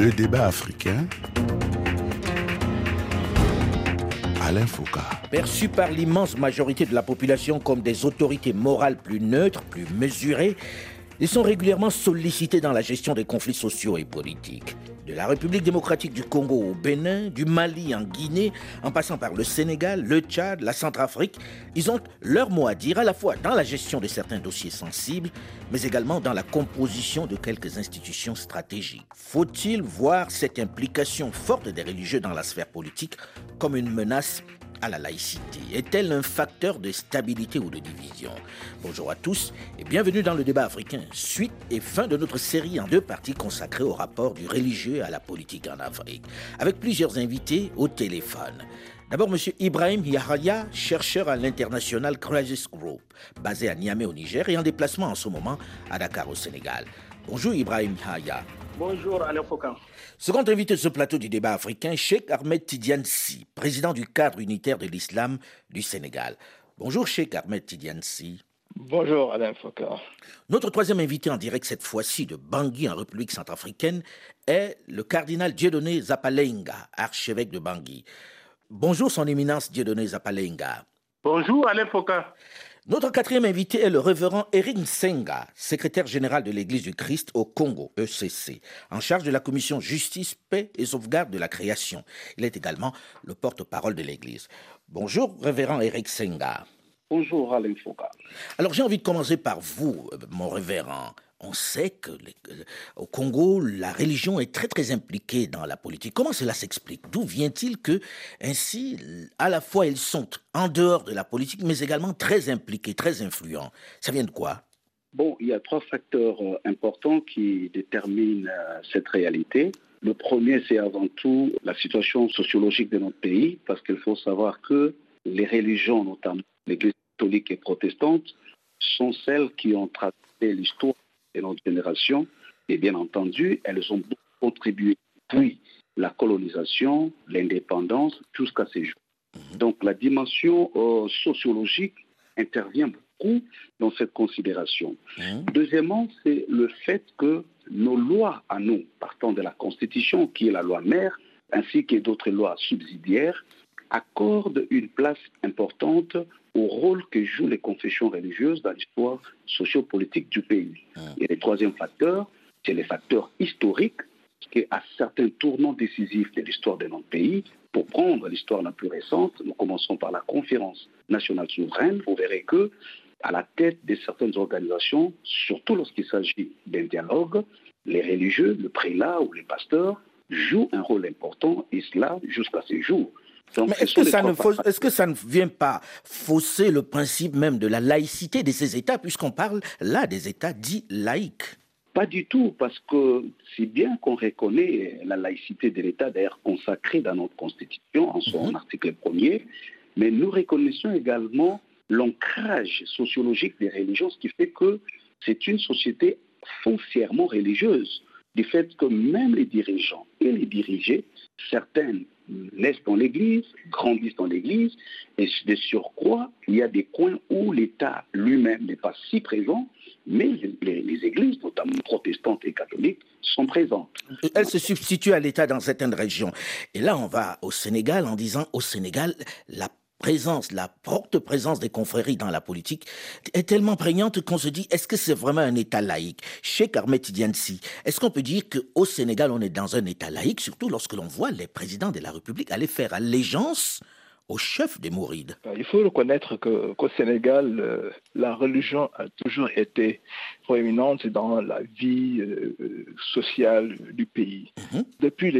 Le débat africain. Alain Foucault. Perçus par l'immense majorité de la population comme des autorités morales plus neutres, plus mesurées, ils sont régulièrement sollicités dans la gestion des conflits sociaux et politiques. De la République démocratique du Congo au Bénin, du Mali en Guinée, en passant par le Sénégal, le Tchad, la Centrafrique, ils ont leur mot à dire à la fois dans la gestion de certains dossiers sensibles, mais également dans la composition de quelques institutions stratégiques. Faut-il voir cette implication forte des religieux dans la sphère politique comme une menace à la laïcité? Est-elle un facteur de stabilité ou de division? Bonjour à tous et bienvenue dans le débat africain, suite et fin de notre série en deux parties consacrée au rapport du religieux à la politique en Afrique, avec plusieurs invités au téléphone. D'abord, M. Ibrahim Yahaya, chercheur à l'International Crisis Group, basé à Niamey au Niger et en déplacement en ce moment à Dakar au Sénégal. Bonjour Ibrahim Yahaya. Bonjour Alain Foucault. Second invité de ce plateau du débat africain, Cheikh Ahmed Tidiane Sy, président du cadre unitaire de l'islam du Sénégal. Bonjour Cheikh Ahmed Tidiane Sy. Bonjour Alain Foucault. Notre troisième invité en direct cette fois-ci de Bangui en République centrafricaine est le cardinal Dieudonné Nzapalainga, archevêque de Bangui. Bonjour son éminence Dieudonné Nzapalainga. Bonjour Alain Foucault. Notre quatrième invité est le révérend Eric Nsenga, secrétaire général de l'Église du Christ au Congo, ECC, en charge de la commission Justice, Paix et Sauvegarde de la Création. Il est également le porte-parole de l'Église. Bonjour, révérend Eric Nsenga. Bonjour, Alain Foucault. Alors, j'ai envie de commencer par vous, mon révérend. On sait qu'au Congo, la religion est très, très impliquée dans la politique. Comment cela s'explique? D'où vient-il que, ainsi, à la fois, ils sont en dehors de la politique, mais également très impliqués, très influents? Ça vient de quoi? Bon, il y a trois facteurs importants qui déterminent cette réalité. Le premier, c'est avant tout la situation sociologique de notre pays, parce qu'il faut savoir que les religions, notamment l'Église catholique et protestante, sont celles qui ont tracé l'histoire de notre génération, et bien entendu, elles ont contribué depuis la colonisation, l'indépendance, jusqu'à ces jours. Donc la dimension sociologique intervient beaucoup dans cette considération. Deuxièmement, c'est le fait que nos lois à nous, partant de la Constitution, qui est la loi mère, ainsi que d'autres lois subsidiaires, accordent une place importante au rôle que jouent les confessions religieuses dans l'histoire sociopolitique du pays. Et le troisième facteur, c'est les facteurs historiques, qui à certains tournants décisifs de l'histoire de notre pays, pour prendre l'histoire la plus récente, nous commençons par la Conférence nationale souveraine, vous verrez que, à la tête de certaines organisations, surtout lorsqu'il s'agit d'un dialogue, les religieux, le prélat ou les pasteurs, jouent un rôle important, et cela jusqu'à ces jours. Donc, mais est-ce que ça ne vient pas fausser le principe même de la laïcité de ces États, puisqu'on parle là des États dits laïques? Pas du tout, parce que si bien qu'on reconnaît la laïcité de l'État, d'ailleurs consacrée dans notre Constitution, en son article 1er, mais nous reconnaissons également l'ancrage sociologique des religions, ce qui fait que c'est une société foncièrement religieuse, du fait que même les dirigeants et les dirigés, certaines naissent dans l'Église, grandissent dans l'Église, et de surcroît, il y a des coins où l'État lui-même n'est pas si présent, mais les églises, notamment protestantes et catholiques, sont présentes. Elles se substituent à l'État dans certaines régions. Et là, on va au Sénégal en disant, au Sénégal, la forte présence des confréries dans la politique est tellement prégnante qu'on se dit, est-ce que c'est vraiment un État laïque? Cheikh Ahmed Tidiane Sy, est-ce qu'on peut dire qu'au Sénégal, on est dans un État laïque, surtout lorsque l'on voit les présidents de la République aller faire allégeance au chef des Mourides? Il faut reconnaître qu'au Sénégal, la religion a toujours été proéminente dans la vie sociale du pays. Depuis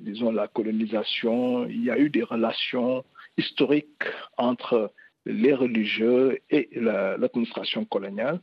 disons, la colonisation, il y a eu des relations historique entre les religieux et l'administration coloniale.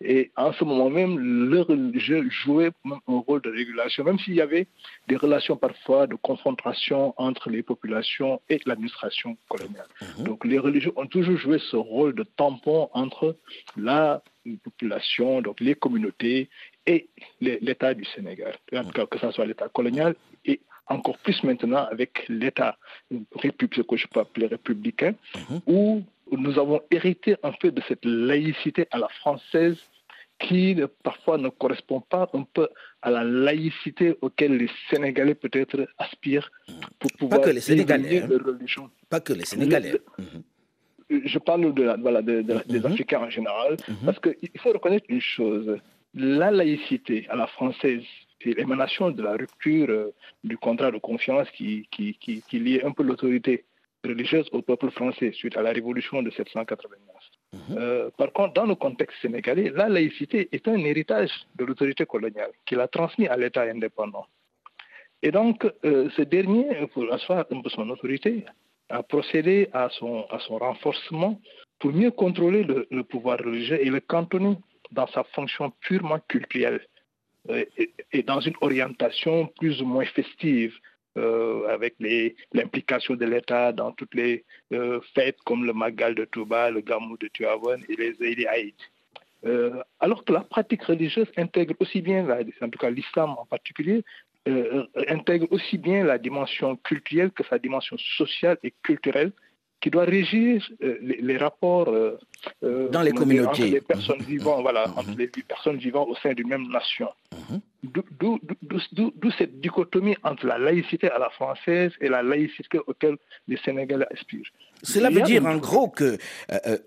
Et en ce moment même, les religieux jouaient un rôle de régulation, même s'il y avait des relations parfois de confrontation entre les populations et l'administration coloniale. Donc les religieux ont toujours joué ce rôle de tampon entre la population, donc les communautés et l'État du Sénégal, que ce soit l'État colonial et encore plus maintenant avec l'État que je peux appeler républicain, où nous avons hérité en fait de cette laïcité à la française qui parfois ne correspond pas un peu à la laïcité auquel les Sénégalais peut-être aspirent pour pouvoir éliminer leur religion. Pas que les Sénégalais. Je parle des Africains en général, parce qu'il faut reconnaître une chose. La laïcité à la française est l'émanation de la rupture du contrat de confiance qui liait un peu l'autorité religieuse au peuple français suite à la révolution de 1789. Par contre, dans le contexte sénégalais, la laïcité est un héritage de l'autorité coloniale qu'il a transmis à l'État indépendant. Et donc, ce dernier, pour asseoir un peu son autorité, a procédé à son renforcement pour mieux contrôler le pouvoir religieux et le cantonner dans sa fonction purement culturelle et dans une orientation plus ou moins festive. Avec l'implication de l'État dans toutes les fêtes comme le Magal de Touba, le Gamou de Tivaouane et les Eid. Alors que la pratique religieuse intègre aussi bien, en tout cas l'islam en particulier, intègre aussi bien la dimension culturelle que sa dimension sociale et culturelle qui doit régir les rapports dans les communautés. Entre les personnes vivant, entre les personnes vivant au sein d'une même nation. D'où cette dichotomie entre la laïcité à la française et la laïcité auquel les Sénégalais aspirent. Cela veut dire en gros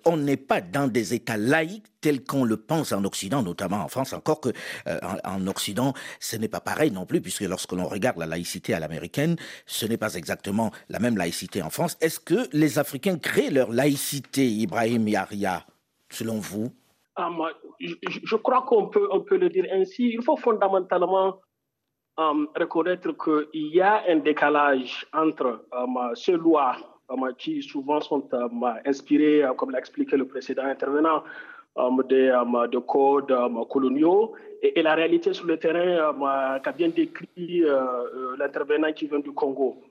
qu'on n'est pas dans des États laïques tels qu'on le pense en Occident, notamment en France, encore que en Occident, ce n'est pas pareil non plus, puisque lorsque l'on regarde la laïcité à l'américaine, ce n'est pas exactement la même laïcité en France. Est-ce que les Africains créent leur laïcité, Ibrahim Yahaya, selon vous? Je crois qu'on peut le dire ainsi. Il faut fondamentalement reconnaître qu'il y a un décalage entre ces lois qui souvent sont inspirées, comme l'a expliqué le précédent intervenant, de codes coloniaux et la réalité sur le terrain qu'a bien décrit l'intervenant qui vient du Congo.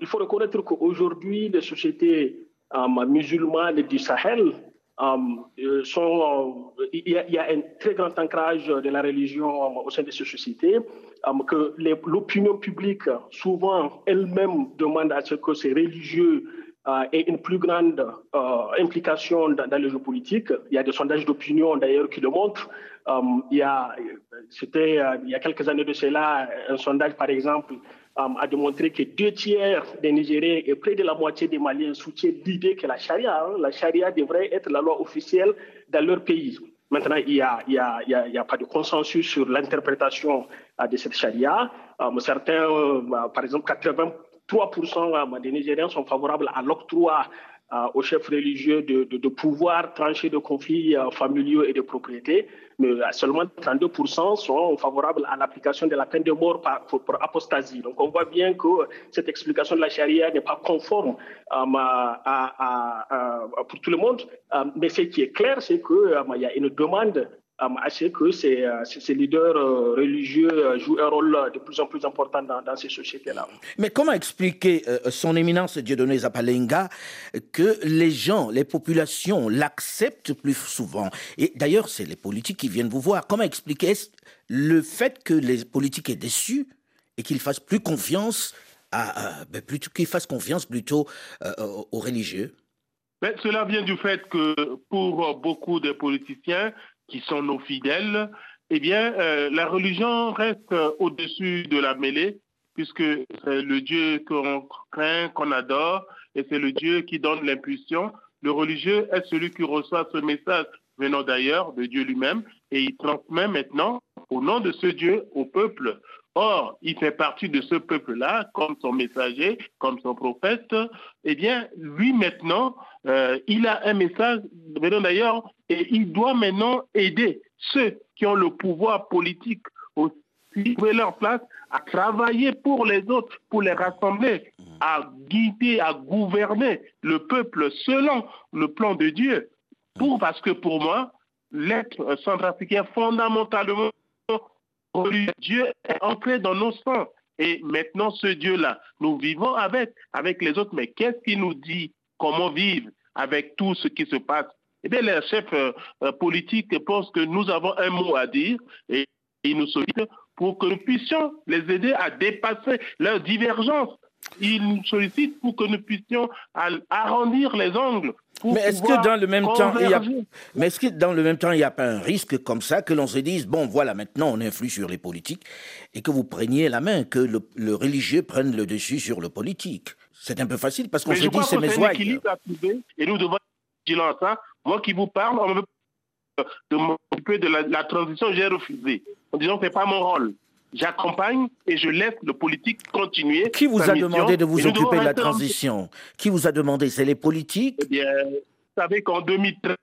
Il faut reconnaître qu'aujourd'hui, les sociétés musulmanes du Sahel, il y a un très grand ancrage de la religion au sein de ces sociétés, que l'opinion publique souvent elle-même demande à ce que ces religieux aient une plus grande implication dans les jeux politiques. Il y a des sondages d'opinion d'ailleurs qui le montrent. Il y a quelques années de cela, un sondage par exemple a démontré que 2/3 des Nigériens et près de la moitié des Maliens soutiennent l'idée que la charia devrait être la loi officielle dans leur pays. Maintenant, il n'y a pas de consensus sur l'interprétation de cette charia. Certains, par exemple, 83% des Nigériens sont favorables à l'octroi aux chefs religieux de pouvoir trancher de conflits familiaux et de propriété, mais seulement 32% sont favorables à l'application de la peine de mort pour apostasie. Donc on voit bien que cette explication de la charia n'est pas conforme pour tout le monde, mais ce qui est clair, c'est qu'il y a une demande à ce que ces leaders religieux jouent un rôle de plus en plus important dans ces sociétés-là. Mais comment expliquer, son éminence Dieudonné Nzapalainga, que les gens, les populations l'acceptent plus souvent? Et d'ailleurs, c'est les politiques qui viennent vous voir. Comment expliquer le fait que les politiques aient déçus et qu'ils fassent plus confiance aux religieux? Mais cela vient du fait que pour beaucoup de politiciens qui sont nos fidèles, eh bien, la religion reste au-dessus de la mêlée, puisque c'est le Dieu qu'on craint, qu'on adore, et c'est le Dieu qui donne l'impulsion. Le religieux est celui qui reçoit ce message venant d'ailleurs de Dieu lui-même, et il transmet maintenant, au nom de ce Dieu, au peuple. Or, il fait partie de ce peuple-là, comme son messager, comme son prophète. Eh bien, lui maintenant, il a un message venant d'ailleurs, et il doit maintenant aider ceux qui ont le pouvoir politique aussi, trouver leur place, à travailler pour les autres, pour les rassembler, à guider, à gouverner le peuple selon le plan de Dieu. Parce que pour moi, l'être centrafricain fondamentalement Dieu est entré dans nos sangs. Et maintenant, ce Dieu-là, nous vivons avec les autres. Mais qu'est-ce qu'il nous dit? Comment vivre avec tout ce qui se passe? Eh bien, les chefs politiques pensent que nous avons un mot à dire et ils nous sollicitent pour que nous puissions les aider à dépasser leurs divergences, Il nous sollicite pour que nous puissions arrondir les angles. Mais est-ce que dans le même temps, il n'y a pas un risque comme ça que l'on se dise, bon voilà, maintenant on influe sur les politiques et que vous preniez la main, que le religieux prenne le dessus sur le politique? C'est un peu facile parce qu'on se dit c'est mes ouailles. Et nous devons être vigilants. Moi qui vous parle, on veut de m'occuper de la transition, j'ai refusé. En disant que ce n'est pas mon rôle. J'accompagne et je laisse le politique continuer. Qui vous a demandé de vous occuper de la transition? Qui vous a demandé? C'est les politiques? Eh bien, vous savez qu'en 2013,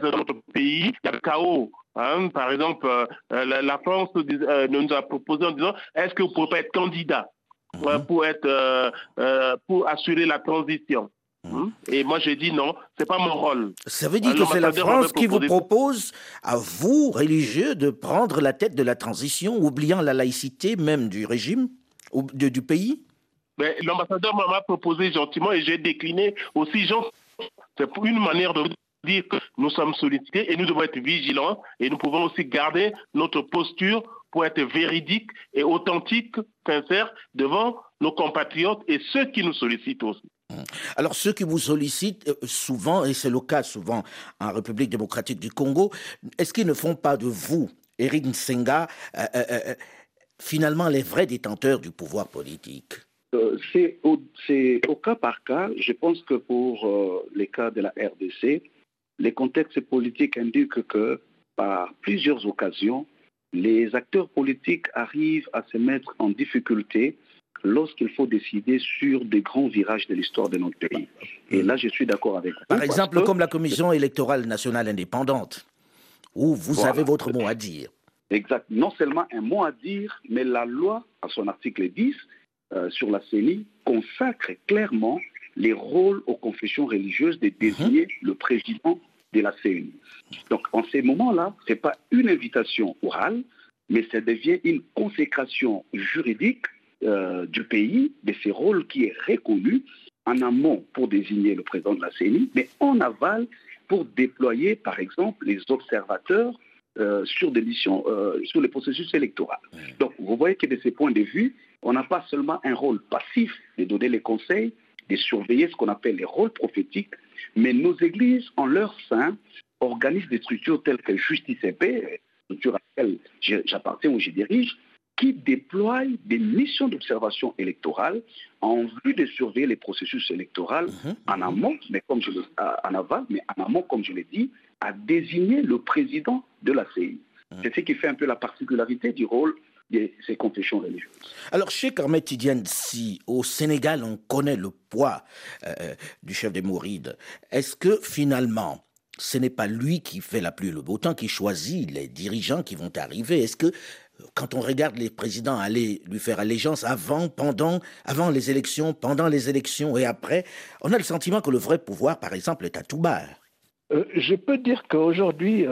dans notre pays, il y a le chaos. Hein, par exemple, la France nous a proposé en disant « Est-ce que vous ne pouvez pas être candidat pour assurer la transition ?» Et moi, j'ai dit non, ce n'est pas mon rôle. Ça veut dire que c'est la France qui vous propose, à vous, religieux, de prendre la tête de la transition, oubliant la laïcité même du régime, du pays? L'ambassadeur m'a proposé gentiment et j'ai décliné aussi gentiment. C'est une manière de dire que nous sommes sollicités et nous devons être vigilants et nous pouvons aussi garder notre posture pour être véridique et authentique, sincère, devant nos compatriotes et ceux qui nous sollicitent aussi. Alors ceux qui vous sollicitent souvent, et c'est le cas souvent en République démocratique du Congo, est-ce qu'ils ne font pas de vous, Eric Nsenga, finalement les vrais détenteurs du pouvoir politique? C'est au cas par cas. Je pense que pour les cas de la RDC, les contextes politiques indiquent que par plusieurs occasions, les acteurs politiques arrivent à se mettre en difficulté lorsqu'il faut décider sur des grands virages de l'histoire de notre pays. Et là, je suis d'accord avec vous. Par exemple, comme la Commission électorale nationale indépendante, où vous avez votre mot à dire. Exact. Non seulement un mot à dire, mais la loi, à son article 10, sur la CENI, consacre clairement les rôles aux confessions religieuses de désigner le président de la CENI. Donc, en ces moments-là, ce n'est pas une invitation orale, mais ça devient une consécration juridique du pays, de ses rôles qui est reconnu en amont pour désigner le président de la CENI, mais en aval pour déployer, par exemple, les observateurs sur des missions, sur le processus électoral. Donc, vous voyez que de ce point de vue, on n'a pas seulement un rôle passif de donner les conseils, de surveiller ce qu'on appelle les rôles prophétiques, mais nos églises, en leur sein, organisent des structures telles que Justice et Paix, structure à laquelle j'appartiens ou je dirige, qui déploient des missions d'observation électorale en vue de surveiller les processus électoraux en amont, mais comme je le, en aval, mais en amont, comme je l'ai dit, à désigner le président de la CENI. C'est ce qui fait un peu la particularité du rôle de ces confessions religieuses. Alors, Cheikh Ahmed Tidiane Sy, au Sénégal, on connaît le poids du chef des Mourides. Est-ce que finalement, ce n'est pas lui qui fait la pluie et le beau temps, qui choisit les dirigeants qui vont arriver? Est-ce que quand on regarde les présidents aller lui faire allégeance pendant les élections et après, on a le sentiment que le vrai pouvoir, par exemple, est à Touba. Je peux dire qu'aujourd'hui,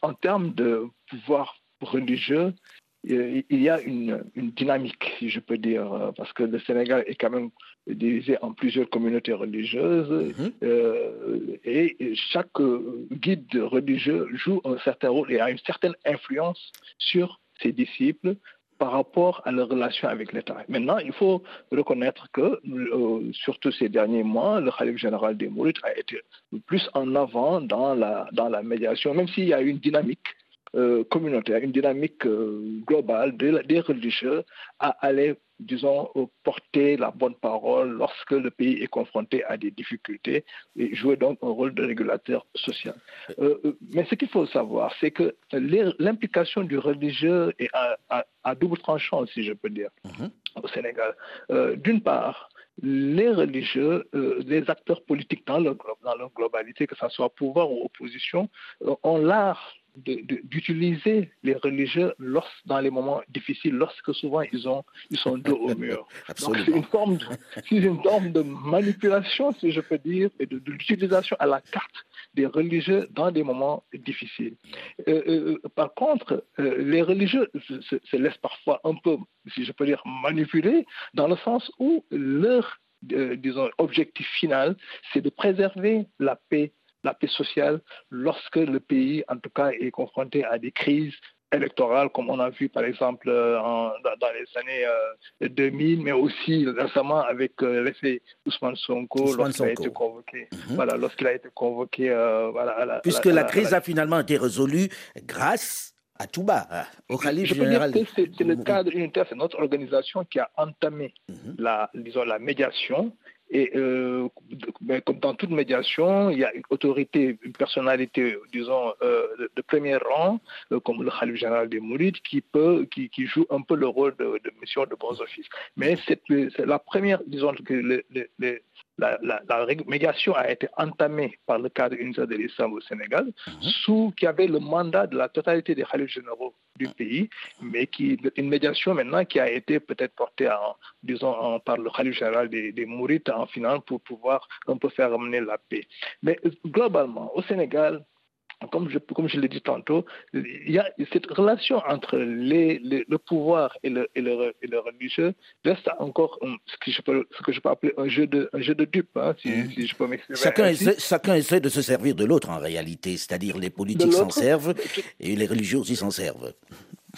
en termes de pouvoir religieux, il y a une dynamique, si je peux dire, parce que le Sénégal est quand même divisé en plusieurs communautés religieuses et chaque guide religieux joue un certain rôle et a une certaine influence sur ses disciples par rapport à leur relation avec l'État. Maintenant, il faut reconnaître que, surtout ces derniers mois, le Khalife général des Mourides a été plus en avant dans la médiation, même s'il y a une dynamique communautaire, une dynamique globale des religieux à aller, disons, porter la bonne parole lorsque le pays est confronté à des difficultés et jouer donc un rôle de régulateur social. Mais ce qu'il faut savoir, c'est que l'implication du religieux est à double tranchant, si je peux dire, au Sénégal. D'une part, les religieux, les acteurs politiques dans leur globalité, que ce soit pouvoir ou opposition, ont l'art d'utiliser les religieux dans les moments difficiles, lorsque souvent ils sont dos au mur. Donc c'est une forme de manipulation, si je peux dire, et de l'utilisation à la carte des religieux dans des moments difficiles. Par contre, les religieux se laissent parfois un peu, si je peux dire, manipuler, dans le sens où leur objectif final, c'est de préserver la paix sociale lorsque le pays, en tout cas, est confronté à des crises électorale, comme on a vu par exemple dans les années 2000, mais aussi récemment avec l'effet Ousmane Sonko lorsqu'il a été convoqué. Voilà, lorsqu'il a été convoqué. Puisque la crise a finalement été résolue grâce à Touba, au Khalife général. C'est le cadre unitaire, c'est notre organisation qui a entamé la médiation. Et comme dans toute médiation, il y a une autorité, une personnalité, disons, de premier rang, comme le Khalife général des Mourides, qui joue un peu le rôle de mission de bons offices. Mais c'est la première, disons, que la médiation a été entamée par le cadre unitaire de l'islam au Sénégal, qui avait le mandat de la totalité des khalifes généraux du pays, mais une médiation maintenant qui a été peut-être portée par le khalife général des Mourides en finale pour pouvoir un peu faire ramener la paix. Mais globalement, au Sénégal, comme je l'ai dit tantôt, il y a cette relation entre le pouvoir et le religieux reste encore ce que je peux appeler un jeu de dupes, si je peux m'exprimer. Chacun essaie de se servir de l'autre en réalité, c'est-à-dire les politiques s'en servent et les religieux aussi s'en servent.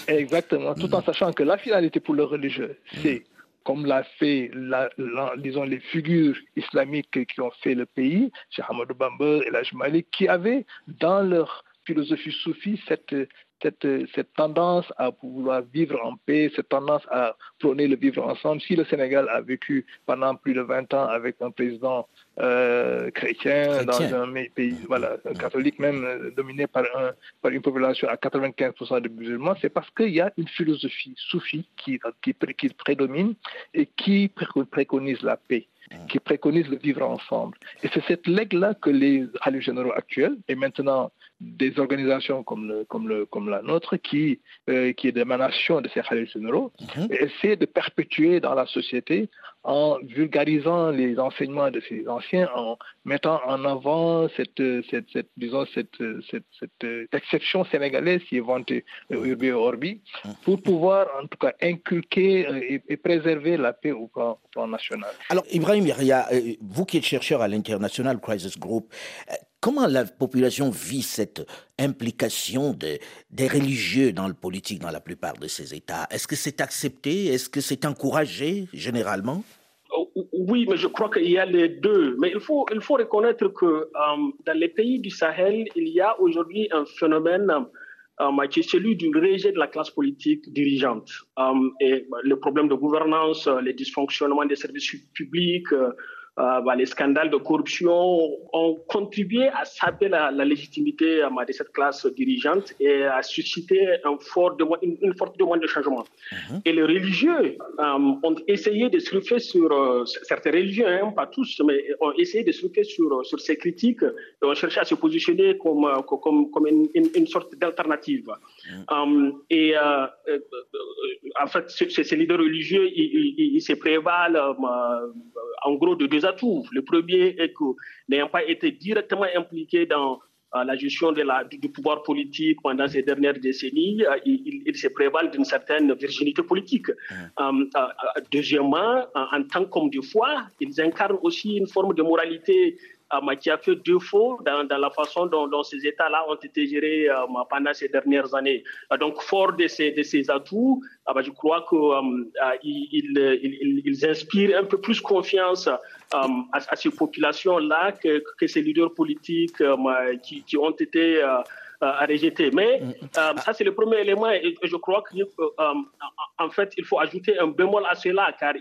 Exactement, tout en sachant que la finalité pour le religieux, c'est comme l'a fait, disons, les figures islamiques qui ont fait le pays, Cheikh Ahmadou Bamba et El Hadj Malick, qui avaient dans leur philosophie soufie cette tendance à vouloir vivre en paix, cette tendance à prôner le vivre ensemble. Si le Sénégal a vécu pendant plus de 20 ans avec un président chrétien dans un pays catholique, même dominé par une population à 95% de musulmans, c'est parce qu'il y a une philosophie soufie qui prédomine et qui préconise la paix, qui préconise le vivre ensemble. Et c'est cette legs-là que les khalifes généraux actuels, et maintenant des organisations comme la nôtre, qui est l'émanation de ces khalifes généraux, essaient de perpétuer dans la société en vulgarisant les enseignements de ces anciens, en mettant en avant cette exception sénégalaise qui est vantée urbi et orbi, pour pouvoir en tout cas inculquer et préserver la paix au plan national. Alors Ibrahim Yahaya, vous qui êtes chercheur à l'International Crisis Group, comment la population vit cette implication des religieux dans le politique dans la plupart de ces États? Est-ce que c'est accepté? Est-ce que c'est encouragé généralement? Oui, mais je crois qu'il y a les deux. Mais il faut reconnaître que dans les pays du Sahel, il y a aujourd'hui un phénomène qui est celui du rejet de la classe politique dirigeante. Et le problème de gouvernance, les dysfonctionnements des services publics, les scandales de corruption ont contribué à saper la légitimité de cette classe dirigeante et à susciter une forte demande de changement. Et les religieux ont essayé de surfer sur... certains religieux, pas tous, mais ont essayé de surfer sur ces critiques et ont cherché à se positionner comme une sorte d'alternative. En fait, ces leaders religieux, ils se prévalent en gros de deux atouts. Le premier est que, n'ayant pas été directement impliqué dans la gestion du pouvoir politique pendant ces dernières décennies, il se prévale d'une certaine virginité politique. Deuxièmement, en tant qu'homme de foi, ils incarnent aussi une forme de moralité qui a fait défaut dans la façon dont ces États-là ont été gérés pendant ces dernières années. Donc, fort de ces atouts, je crois qu'ils inspirent un peu plus confiance à ces populations-là que ces leaders politiques qui ont été rejetés. Mais ça, c'est le premier élément. Et je crois qu'en fait, il faut ajouter un bémol à cela, car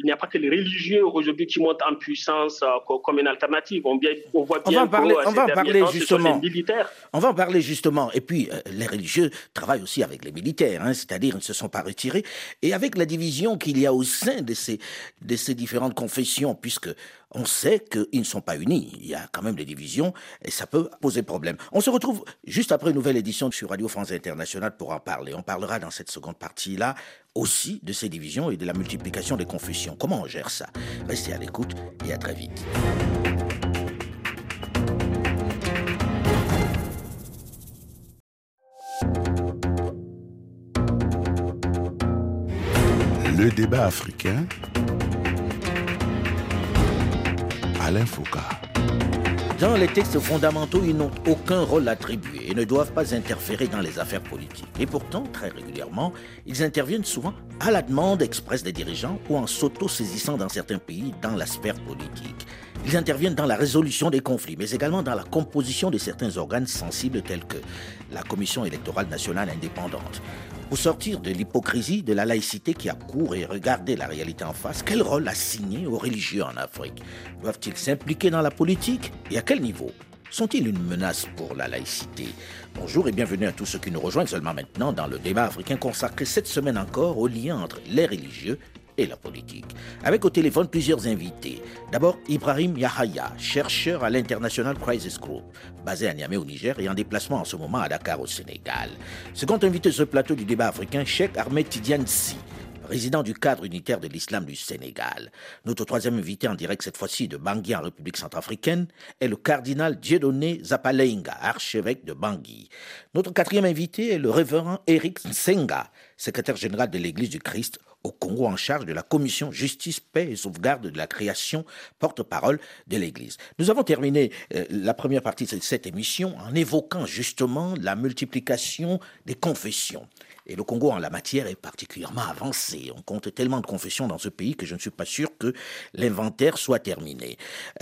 il n'y a pas que les religieux aujourd'hui qui montent en puissance comme une alternative. On voit bien on va en parler justement. Et puis, les religieux travaillent aussi avec les militaires, c'est-à-dire ils ne se sont pas retirés. Et avec la division qu'il y a au sein de ces différentes confessions, puisque on sait qu'ils ne sont pas unis. Il y a quand même des divisions et ça peut poser problème. On se retrouve juste après une nouvelle édition sur Radio France Internationale pour en parler. On parlera dans cette seconde partie-là aussi de ces divisions et de la multiplication des confessions. Comment on gère ça? Restez à l'écoute et à très vite. Le débat africain. Alain Foucault. Dans les textes fondamentaux, ils n'ont aucun rôle attribué. et ne doivent pas interférer dans les affaires politiques. Et pourtant, très régulièrement, ils interviennent souvent à la demande expresse des dirigeants ou en s'auto-saisissant dans certains pays dans la sphère politique. Ils interviennent dans la résolution des conflits, mais également dans la composition de certains organes sensibles tels que la Commission électorale nationale indépendante. Pour sortir de l'hypocrisie, de la laïcité qui a cours et regarder la réalité en face, quel rôle assigner aux religieux en Afrique? Doivent-ils s'impliquer dans la politique et à quel niveau? Sont-ils une menace pour la laïcité? Bonjour et bienvenue à tous ceux qui nous rejoignent seulement maintenant dans le débat africain consacré cette semaine encore au lien entre les religieux et la politique. Avec au téléphone plusieurs invités. D'abord, Ibrahim Yahaya, chercheur à l'International Crisis Group, basé à Niamey au Niger et en déplacement en ce moment à Dakar au Sénégal. Second invité de ce plateau du débat africain, Cheikh Ahmed Tidiane Sy, président du cadre unitaire de l'islam du Sénégal. Notre troisième invité en direct cette fois-ci de Bangui en République centrafricaine est le cardinal Dieudonné Nzapalainga, archevêque de Bangui. Notre quatrième invité est le révérend Eric Nsenga, secrétaire général de l'Église du Christ au Congo en charge de la commission Justice, Paix et Sauvegarde de la Création, porte-parole de l'Église. Nous avons terminé la première partie de cette émission en évoquant justement la multiplication des confessions. Et le Congo en la matière est particulièrement avancé. On compte tellement de confessions dans ce pays que je ne suis pas sûr que l'inventaire soit terminé.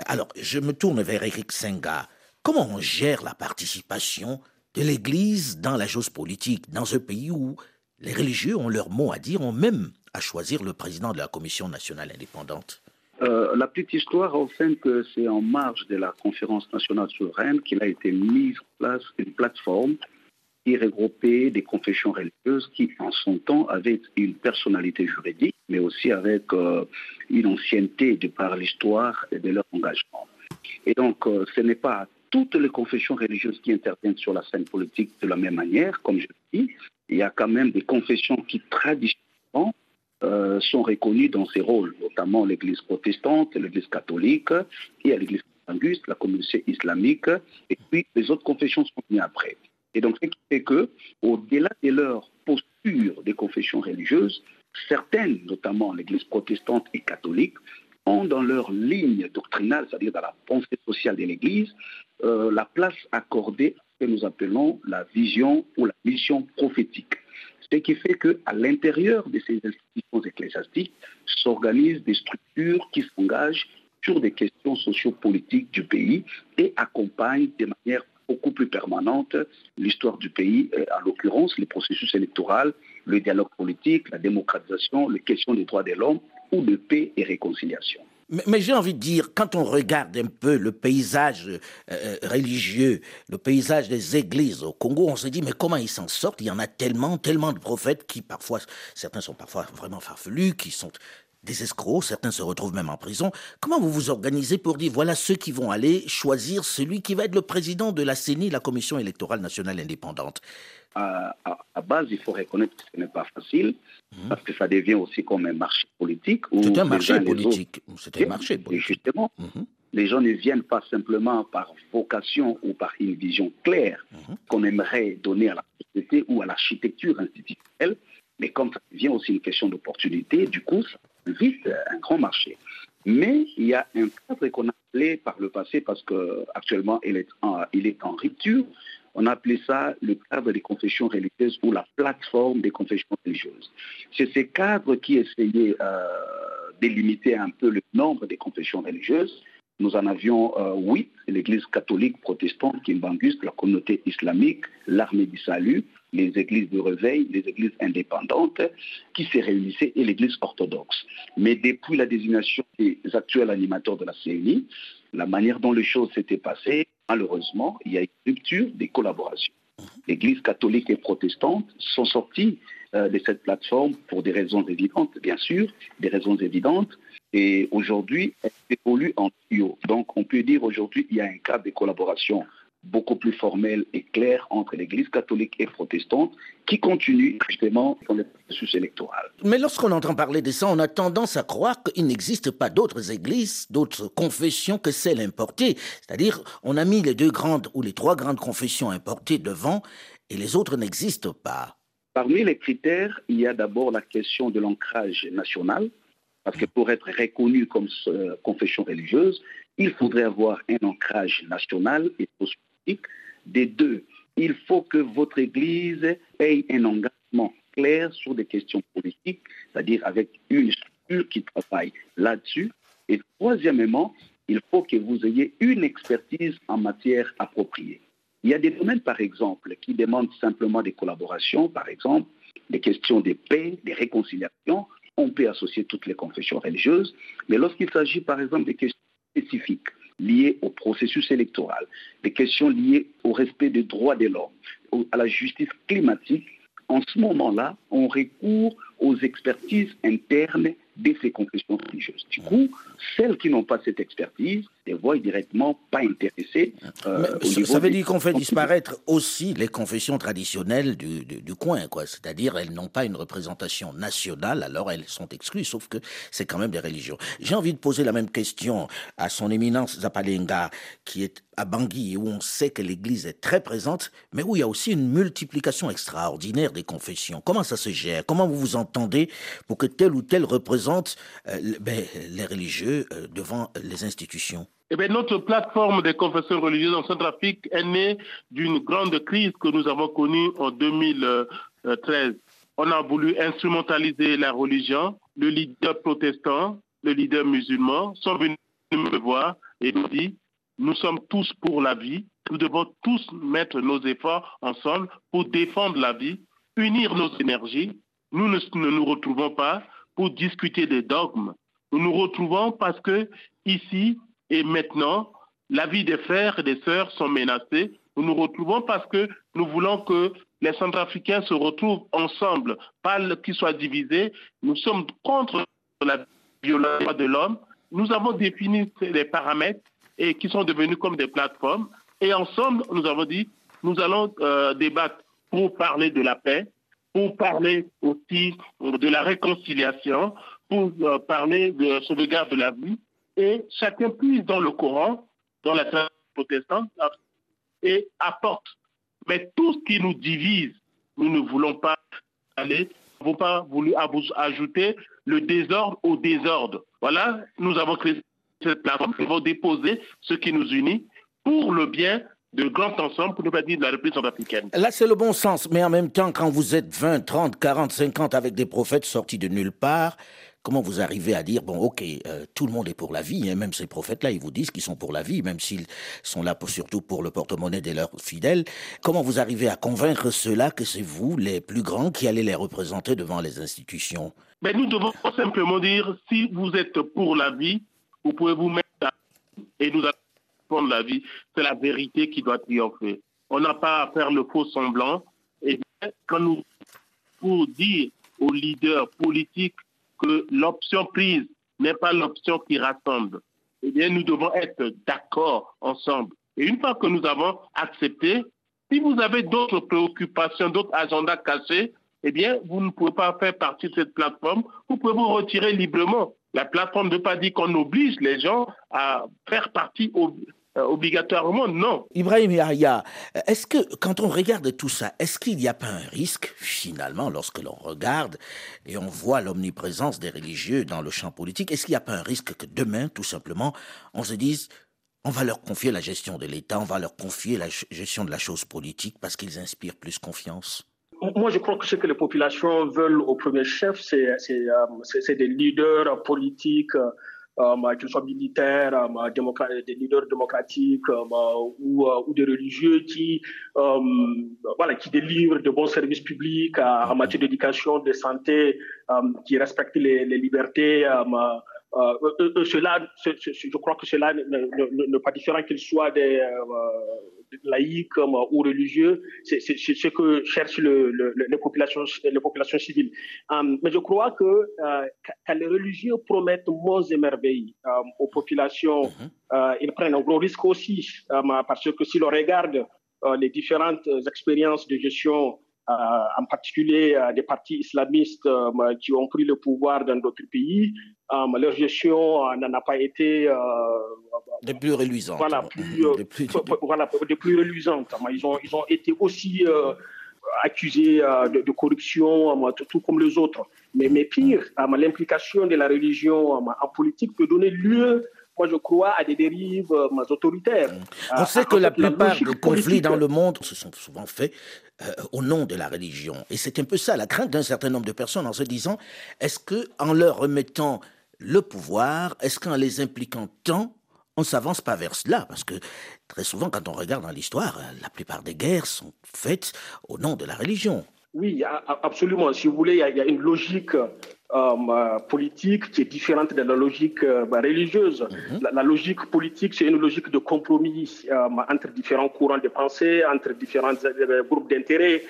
Alors, je me tourne vers Eric Nsenga. Comment on gère la participation de l'Église dans la chose politique, dans un pays où les religieux ont leur mot à dire, ont même à choisir le président de la Commission nationale indépendante? La petite histoire, au fait, que c'est en marge de la Conférence nationale souveraine qu'il a été mise en place une plateforme qui regroupait des confessions religieuses qui, en son temps, avaient une personnalité juridique, mais aussi avec une ancienneté de par l'histoire et de leur engagement. Et donc, ce n'est pas toutes les confessions religieuses qui interviennent sur la scène politique de la même manière, comme je le dis. Il y a quand même des confessions qui, traditionnellement, sont reconnues dans ces rôles, notamment l'Église protestante, l'Église catholique, il y a l'Église anguste, la communauté islamique, et puis les autres confessions sont venues après. Et donc, ce qui fait qu'au-delà de leur posture des confessions religieuses, certaines, notamment l'Église protestante et catholique, ont dans leur ligne doctrinale, c'est-à-dire dans la pensée sociale de l'Église, la place accordée à ce que nous appelons la vision ou la mission prophétique. Ce qui fait qu'à l'intérieur de ces institutions ecclésiastiques s'organisent des structures qui s'engagent sur des questions sociopolitiques du pays et accompagnent de manière beaucoup plus permanente l'histoire du pays, et en l'occurrence les processus électoraux, le dialogue politique, la démocratisation, les questions des droits de l'homme ou de paix et réconciliation. Mais j'ai envie de dire, quand on regarde un peu le paysage religieux, le paysage des églises au Congo, on se dit, mais comment ils s'en sortent? Il y en a tellement de prophètes qui parfois, certains sont parfois vraiment farfelus, qui sont des escrocs, certains se retrouvent même en prison. Comment vous vous organisez pour dire, voilà ceux qui vont aller choisir celui qui va être le président de la CENI, la Commission électorale nationale indépendante? À base, il faut reconnaître que ce n'est pas facile, parce que ça devient aussi comme un marché politique. C'est un marché politique. Justement, les gens ne viennent pas simplement par vocation ou par une vision claire qu'on aimerait donner à la société ou à l'architecture institutionnelle, mais comme ça devient aussi une question d'opportunité, du coup, ça vite un grand marché. Mais il y a un cadre qu'on a appelé par le passé, parce qu'actuellement, il est en rupture. On appelait ça le cadre des confessions religieuses ou la plateforme des confessions religieuses. C'est ce cadre qui essayait de limiter un peu le nombre des confessions religieuses. Nous en avions 8, l'Église catholique, protestante, kimbanguiste, la communauté islamique, l'armée du salut, les églises de réveil, les églises indépendantes qui se réunissaient et l'Église orthodoxe. Mais depuis la désignation des actuels animateurs de la CNI, la manière dont les choses s'étaient passées, malheureusement, il y a une rupture des collaborations. L'Église catholique et protestante sont sorties de cette plateforme pour des raisons évidentes, bien sûr, des raisons évidentes. Et aujourd'hui, elle évolue en trio. Donc, on peut dire aujourd'hui il y a un cadre de collaboration beaucoup plus formel et clair entre l'Église catholique et protestante qui continue justement dans le processus électoral. Mais lorsqu'on entend parler de ça, on a tendance à croire qu'il n'existe pas d'autres églises, d'autres confessions que celles importées. C'est-à-dire, on a mis les deux grandes ou les trois grandes confessions importées devant et les autres n'existent pas. Parmi les critères, il y a d'abord la question de l'ancrage national, parce que pour être reconnu comme confession religieuse, il faudrait avoir un ancrage national et sociologique des deux il faut que votre Église ait un engagement clair sur des questions politiques, c'est-à-dire avec une structure qui travaille là-dessus. Et troisièmement, il faut que vous ayez une expertise en matière appropriée. Il y a des domaines, par exemple, qui demandent simplement des collaborations, par exemple, des questions de paix, des réconciliations. On peut associer toutes les confessions religieuses, mais lorsqu'il s'agit, par exemple, des questions spécifiques liées au processus électoral, des questions liées au respect des droits de l'homme, à la justice climatique, en ce moment-là, on recourt aux expertises internes de ces confessions religieuses. Du coup, celles qui n'ont pas cette expertise ne voient directement pas intéressées. Ça veut dire qu'on fait disparaître aussi les confessions traditionnelles du coin, quoi. C'est-à-dire elles n'ont pas une représentation nationale, alors elles sont exclues, sauf que c'est quand même des religions. J'ai envie de poser la même question à son éminence Nzapalainga, qui est à Bangui, où on sait que l'Église est très présente, mais où il y a aussi une multiplication extraordinaire des confessions. Comment ça se gère? Comment vous vous entendez pour que tel ou tel représente les religieux devant les institutions? Eh bien, notre plateforme des confessions religieuses en Centrafrique est née d'une grande crise que nous avons connue en 2013. On a voulu instrumentaliser la religion. Le leader protestant, le leader musulman sont venus me voir et nous disent: nous sommes tous pour la vie, nous devons tous mettre nos efforts ensemble pour défendre la vie, unir nos énergies. Nous ne nous retrouvons pas pour discuter des dogmes. Nous nous retrouvons parce que ici et maintenant, la vie des frères et des sœurs sont menacées. Nous nous retrouvons parce que nous voulons que les Centrafricains se retrouvent ensemble, pas qu'ils soient divisés. Nous sommes contre la violence de l'homme. Nous avons défini les paramètres et qui sont devenus comme des plateformes. Et ensemble, nous avons dit, nous allons débattre pour parler de la paix, pour parler aussi de la réconciliation, pour parler de sauvegarde de la vie. Et chacun puise dans le Coran, dans la tradition protestante, et apporte. Mais tout ce qui nous divise, nous ne voulons pas aller, nous n'avons pas voulu ajouter le désordre au désordre. Voilà, nous avons créé cette plateforme, nous devons déposer ce qui nous unit pour le bien de grand ensemble, pour ne pas dire de la République centrafricaine. Là, c'est le bon sens, mais en même temps, quand vous êtes 20, 30, 40, 50 avec des prophètes sortis de nulle part, comment vous arrivez à dire, bon, ok, tout le monde est pour la vie, hein, même ces prophètes-là, ils vous disent qu'ils sont pour la vie, même s'ils sont là surtout pour le porte-monnaie de leurs fidèles. Comment vous arrivez à convaincre ceux-là que c'est vous, les plus grands, qui allez les représenter devant les institutions? Mais nous devons simplement dire, si vous êtes pour la vie, vous pouvez vous mettre à et nous apprendre la vie. C'est la vérité qui doit triompher. On n'a pas à faire le faux semblant. Et quand nous, pour dire aux leaders politiques que l'option prise n'est pas l'option qui rassemble, eh bien, nous devons être d'accord ensemble. Et une fois que nous avons accepté, si vous avez d'autres préoccupations, d'autres agendas cachés, eh bien, vous ne pouvez pas faire partie de cette plateforme. Vous pouvez vous retirer librement. La plateforme ne veut pas dire qu'on oblige les gens à faire partie obligatoirement, non. Ibrahim Yahaya, est-ce que quand on regarde tout ça, est-ce qu'il n'y a pas un risque, finalement, lorsque l'on regarde et on voit l'omniprésence des religieux dans le champ politique, est-ce qu'il n'y a pas un risque que demain, tout simplement, on se dise, on va leur confier la gestion de l'État, on va leur confier la gestion de la chose politique parce qu'ils inspirent plus confiance? Moi, je crois que ce que les populations veulent au premier chef, c'est des leaders politiques, qu'ils soient militaires, des leaders démocratiques ou des religieux qui délivrent de bons services publics en matière d'éducation, de santé, qui respectent les libertés. Je crois que cela n'est pas différent qu'ils soient des laïcs ou religieux. C'est ce que cherchent les populations civiles. Mais je crois que quand les religieux promettent monts et merveilles aux populations, ils prennent un gros risque aussi, parce que si l'on regarde les différentes expériences de gestion, en particulier des partis islamistes qui ont pris le pouvoir dans d'autres pays, leur gestion n'en a pas été des plus reluisantes. Des plus reluisantes. Ils ont été aussi accusés de corruption, tout comme les autres. Mais pire, l'implication de la religion en politique peut donner lieu moi je crois à des dérives autoritaires. On sait que la plupart des conflits dans le monde se sont souvent faits au nom de la religion. Et c'est un peu ça la crainte d'un certain nombre de personnes en se disant, est-ce qu'en leur remettant le pouvoir, est-ce qu'en les impliquant tant, on ne s'avance pas vers cela, parce que très souvent, quand on regarde dans l'histoire, la plupart des guerres sont faites au nom de la religion. Oui, absolument. Si vous voulez, il y a une logique politique qui est différente de la logique religieuse. Mm-hmm. La logique politique, c'est une logique de compromis entre différents courants de pensée, entre différents groupes d'intérêts,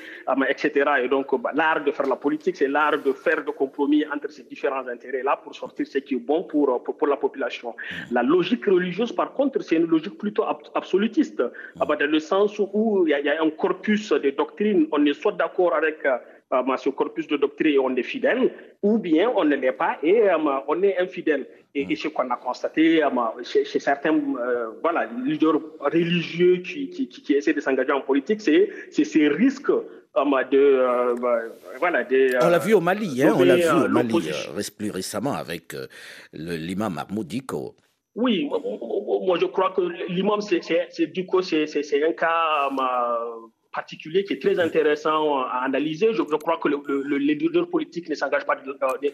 etc. Et donc, l'art de faire la politique, c'est l'art de faire des compromis entre ces différents intérêts-là pour sortir ce qui est bon pour la population. Mm-hmm. La logique religieuse, par contre, c'est une logique plutôt absolutiste, dans le sens où il y a un corpus de doctrines, on est soit d'accord avec ce corpus de doctrine et on est fidèle, ou bien on ne l'est pas et on est infidèle. Et ce qu'on a constaté chez certains leaders religieux qui essaient de s'engager en politique, c'est ces risques on l'a vu au Mali, on l'a vu au Mali plus récemment avec l'imam Mahmoud Dicko. Oui, moi je crois que l'imam Dicko, c'est un cas particulier qui est très intéressant à analyser. Je crois que les leaders politiques ne s'engagent pas,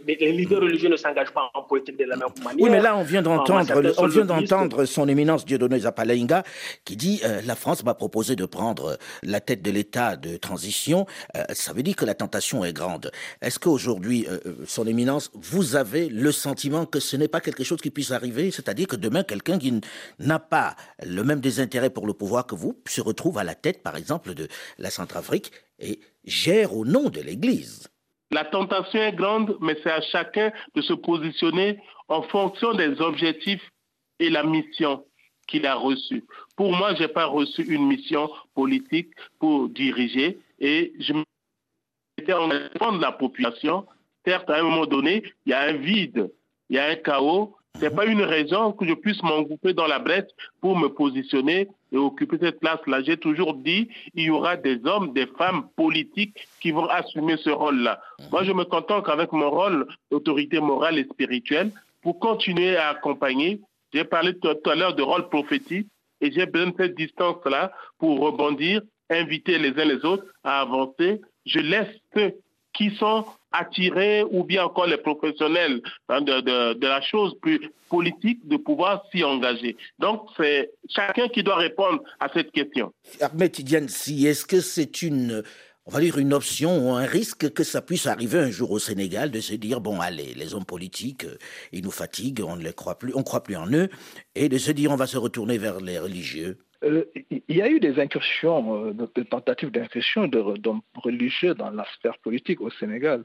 les leaders religieux ne s'engagent pas en politique de la même manière. Oui, mais là, on vient d'entendre son éminence Dieudonné Nzapalainga qui dit la France m'a proposé de prendre la tête de l'État de transition. Ça veut dire que la tentation est grande. Est-ce qu'aujourd'hui, son éminence, vous avez le sentiment que ce n'est pas quelque chose qui puisse arriver, c'est-à-dire que demain, quelqu'un qui n'a pas le même désintérêt pour le pouvoir que vous se retrouve à la tête, par exemple, de la Centrafrique et gère au nom de l'Église. La tentation est grande, mais c'est à chacun de se positionner en fonction des objectifs et la mission qu'il a reçue. Pour moi, je n'ai pas reçu une mission politique pour diriger et je m'étais en attente de la population. Certes, à un moment donné, il y a un vide, il y a un chaos. Ce n'est pas une raison que je puisse m'engouffrer dans la brèche pour me positionner et occuper cette place-là. J'ai toujours dit, il y aura des hommes, des femmes politiques qui vont assumer ce rôle-là. Moi, je me contente qu'avec mon rôle d'autorité morale et spirituelle, pour continuer à accompagner, j'ai parlé tout à l'heure de rôle prophétique et j'ai besoin de cette distance-là pour rebondir, inviter les uns les autres à avancer. Je laisse ceux qui sont attirés ou bien encore les professionnels de la chose plus politique de pouvoir s'y engager. Donc, c'est chacun qui doit répondre à cette question. Ahmed Tidiane Sy, est-ce que c'est une option ou un risque que ça puisse arriver un jour au Sénégal de se dire, bon, allez, les hommes politiques, ils nous fatiguent, on ne les croit plus, on ne croit plus en eux, et de se dire, on va se retourner vers les religieux? Il y a eu des incursions, des tentatives d'incursion d'hommes religieux dans la sphère politique au Sénégal,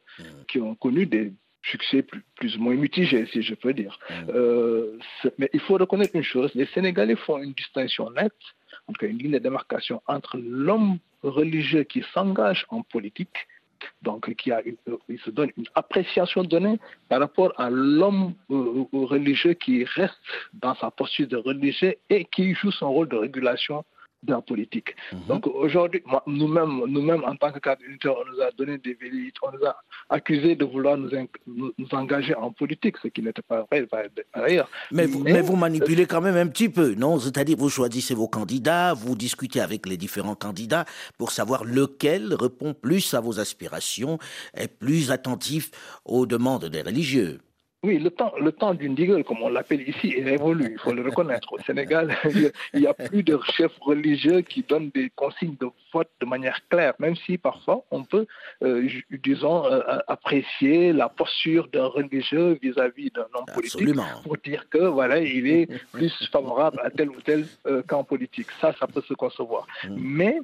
qui ont connu des succès plus ou moins mitigés, si je peux dire. Mais il faut reconnaître une chose, les Sénégalais font une distinction nette, donc une ligne de démarcation entre l'homme religieux qui s'engage en politique, donc il se donne une appréciation donnée par rapport à l'homme religieux qui reste dans sa posture de religieux et qui joue son rôle de régulation de la politique. Donc aujourd'hui, nous-mêmes en tant que cadre unitaire, on nous a donné des vélites, on nous a accusés de vouloir nous engager en politique, ce qui n'était pas vrai d'ailleurs. Mais vous manipulez quand même un petit peu, non? C'est-à-dire vous choisissez vos candidats, vous discutez avec les différents candidats pour savoir lequel répond plus à vos aspirations, est plus attentif aux demandes des religieux. Oui, le temps d'une digueule, comme on l'appelle ici, est révolu, il faut le reconnaître. Au Sénégal, il n'y a plus de chefs religieux qui donnent des consignes de vote de manière claire, même si parfois on peut, apprécier la posture d'un religieux vis-à-vis d'un homme politique pour dire que il est plus favorable à tel ou tel camp politique. Ça peut se concevoir. Mais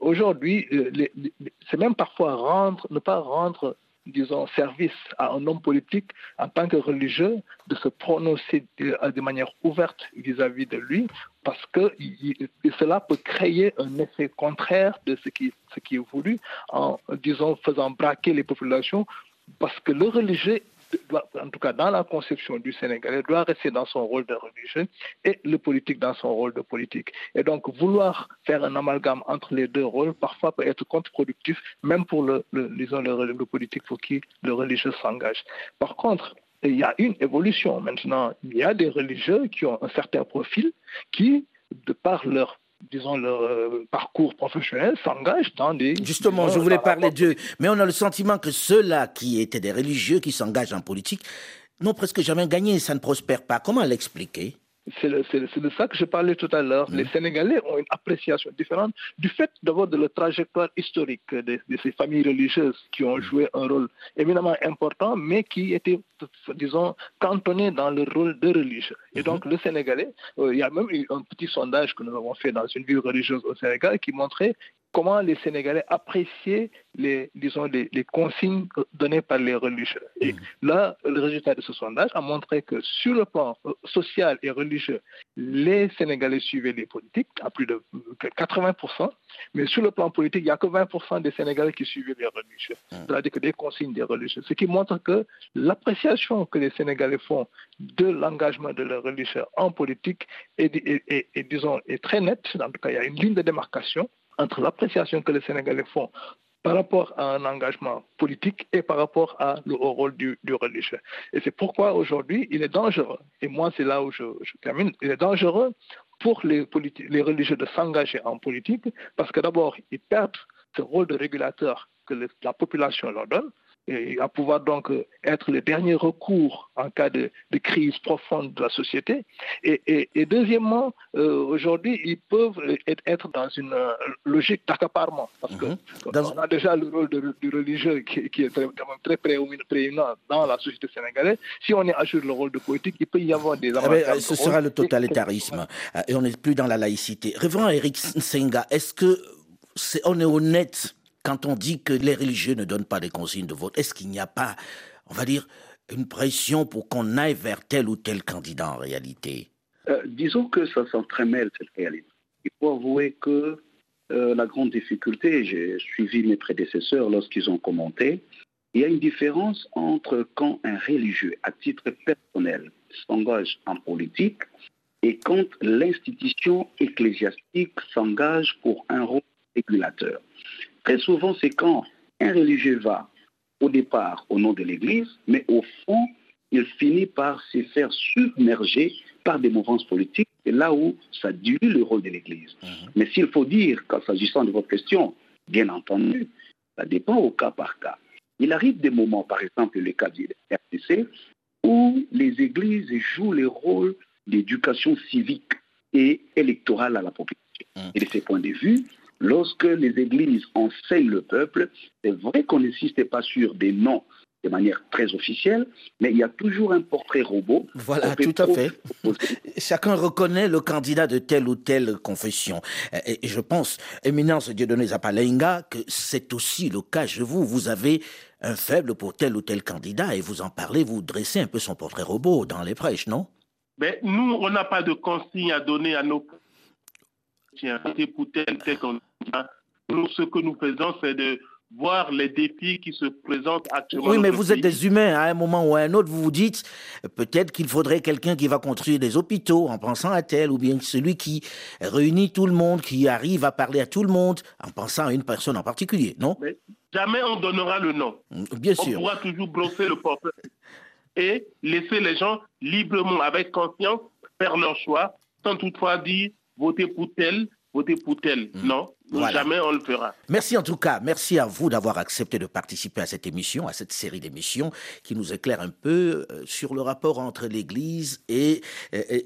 aujourd'hui, c'est même parfois ne pas rendre service à un homme politique en tant que religieux de se prononcer de manière ouverte vis-à-vis de lui, parce que cela peut créer un effet contraire de ce qui est voulu en, faisant braquer les populations, parce que le religieux doit, en tout cas dans la conception du Sénégalais, doit rester dans son rôle de religieux et le politique dans son rôle de politique. Et donc vouloir faire un amalgame entre les deux rôles parfois peut être contre-productif, même pour le politique pour qui le religieux s'engage. Par contre, il y a une évolution. Maintenant, il y a des religieux qui ont un certain profil qui, de par leur disons, leur parcours professionnel s'engage dans des... Justement, disons, je voulais parler d'eux, mais on a le sentiment que ceux-là qui étaient des religieux, qui s'engagent en politique, n'ont presque jamais gagné, ça ne prospère pas. Comment l'expliquer ? C'est de ça que je parlais tout à l'heure. Les Sénégalais ont une appréciation différente du fait d'abord de la trajectoire historique de ces familles religieuses qui ont joué un rôle éminemment important, mais qui étaient, disons, cantonnées dans le rôle de religieux. Et donc, le Sénégalais, il y a même eu un petit sondage que nous avons fait dans une ville religieuse au Sénégal qui montrait comment les Sénégalais appréciaient les consignes données par les religieux. Et là, le résultat de ce sondage a montré que sur le plan social et religieux, les Sénégalais suivaient les politiques à plus de 80%, mais sur le plan politique, il n'y a que 20% des Sénégalais qui suivaient les religieux, c'est-à-dire que des consignes des religieux. Ce qui montre que l'appréciation que les Sénégalais font de l'engagement de leurs religieux en politique est très nette. En tout cas, il y a une ligne de démarcation entre l'appréciation que les Sénégalais font par rapport à un engagement politique et par rapport au rôle du religieux. Et c'est pourquoi aujourd'hui, il est dangereux, et moi c'est là où je termine, il est dangereux pour les religieux de s'engager en politique, parce que d'abord, ils perdent ce rôle de régulateur que la population leur donne, et à pouvoir donc être le dernier recours en cas de crise profonde de la société. Et deuxièmement, aujourd'hui, ils peuvent être dans une logique d'accaparement. Parce qu'on a déjà le rôle du religieux qui est très prééminent dans la société sénégalaise. Si on y ajoute le rôle de politique, il peut y avoir des avantages. Ah ben, ce sera le totalitarisme. Et on n'est plus dans la laïcité. Révérend Eric Nsenga, est-ce qu'on est honnête quand on dit que les religieux ne donnent pas des consignes de vote? Est-ce qu'il n'y a pas, on va dire, une pression pour qu'on aille vers tel ou tel candidat en réalité ? Disons que ça s'entremêle, cette réalité. Il faut avouer que la grande difficulté, j'ai suivi mes prédécesseurs lorsqu'ils ont commenté, il y a une différence entre quand un religieux, à titre personnel, s'engage en politique et quand l'institution ecclésiastique s'engage pour un rôle régulateur. Très souvent, c'est quand un religieux va au départ au nom de l'Église, mais au fond, il finit par se faire submerger par des mouvances politiques. C'est là où ça dilue le rôle de l'Église. Mais s'il faut dire, s'agissant de votre question, bien entendu, ça dépend au cas par cas. Il arrive des moments, par exemple le cas du RTC, où les églises jouent le rôle d'éducation civique et électorale à la population. Et de ce point de vue, lorsque les églises enseignent le peuple, c'est vrai qu'on n'insiste pas sur des noms de manière très officielle, mais il y a toujours un portrait robot. Voilà, tout à fait. Chacun reconnaît le candidat de telle ou telle confession. Et je pense, éminence Dieudonné Nzapalainga, que c'est aussi le cas chez vous. Vous avez un faible pour tel ou tel candidat et vous en parlez, vous dressez un peu son portrait robot dans les prêches, non ? Mais nous, on n'a pas de consigne à donner à nos... pour tel ou tel candidat. Nous, ce que nous faisons, c'est de voir les défis qui se présentent actuellement. Oui, mais vous êtes des humains. À un moment ou à un autre, vous vous dites peut-être qu'il faudrait quelqu'un qui va construire des hôpitaux en pensant à tel, ou bien celui qui réunit tout le monde, qui arrive à parler à tout le monde en pensant à une personne en particulier, non ? Mais jamais on donnera le nom. Bien sûr. On pourra toujours brosser le portrait et laisser les gens librement, avec conscience, faire leur choix, sans toutefois dire voter pour tel, voter pour tel. Non, voilà. Jamais on le fera. Merci en tout cas, merci à vous d'avoir accepté de participer à cette émission, à cette série d'émissions qui nous éclaire un peu sur le rapport entre l'Église et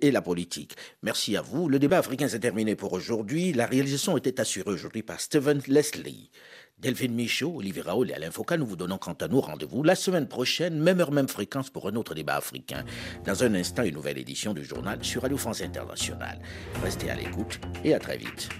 la politique. Merci à vous. Le débat africain s'est terminé pour aujourd'hui. La réalisation était assurée aujourd'hui par Stephen Leslie, Delphine Michaud, Olivier Raoul et Alain Foucault. Nous vous donnons quant à nous rendez-vous la semaine prochaine, même heure, même fréquence, pour un autre débat africain. Dans un instant, une nouvelle édition du journal sur Radio France Internationale. Restez à l'écoute et à très vite.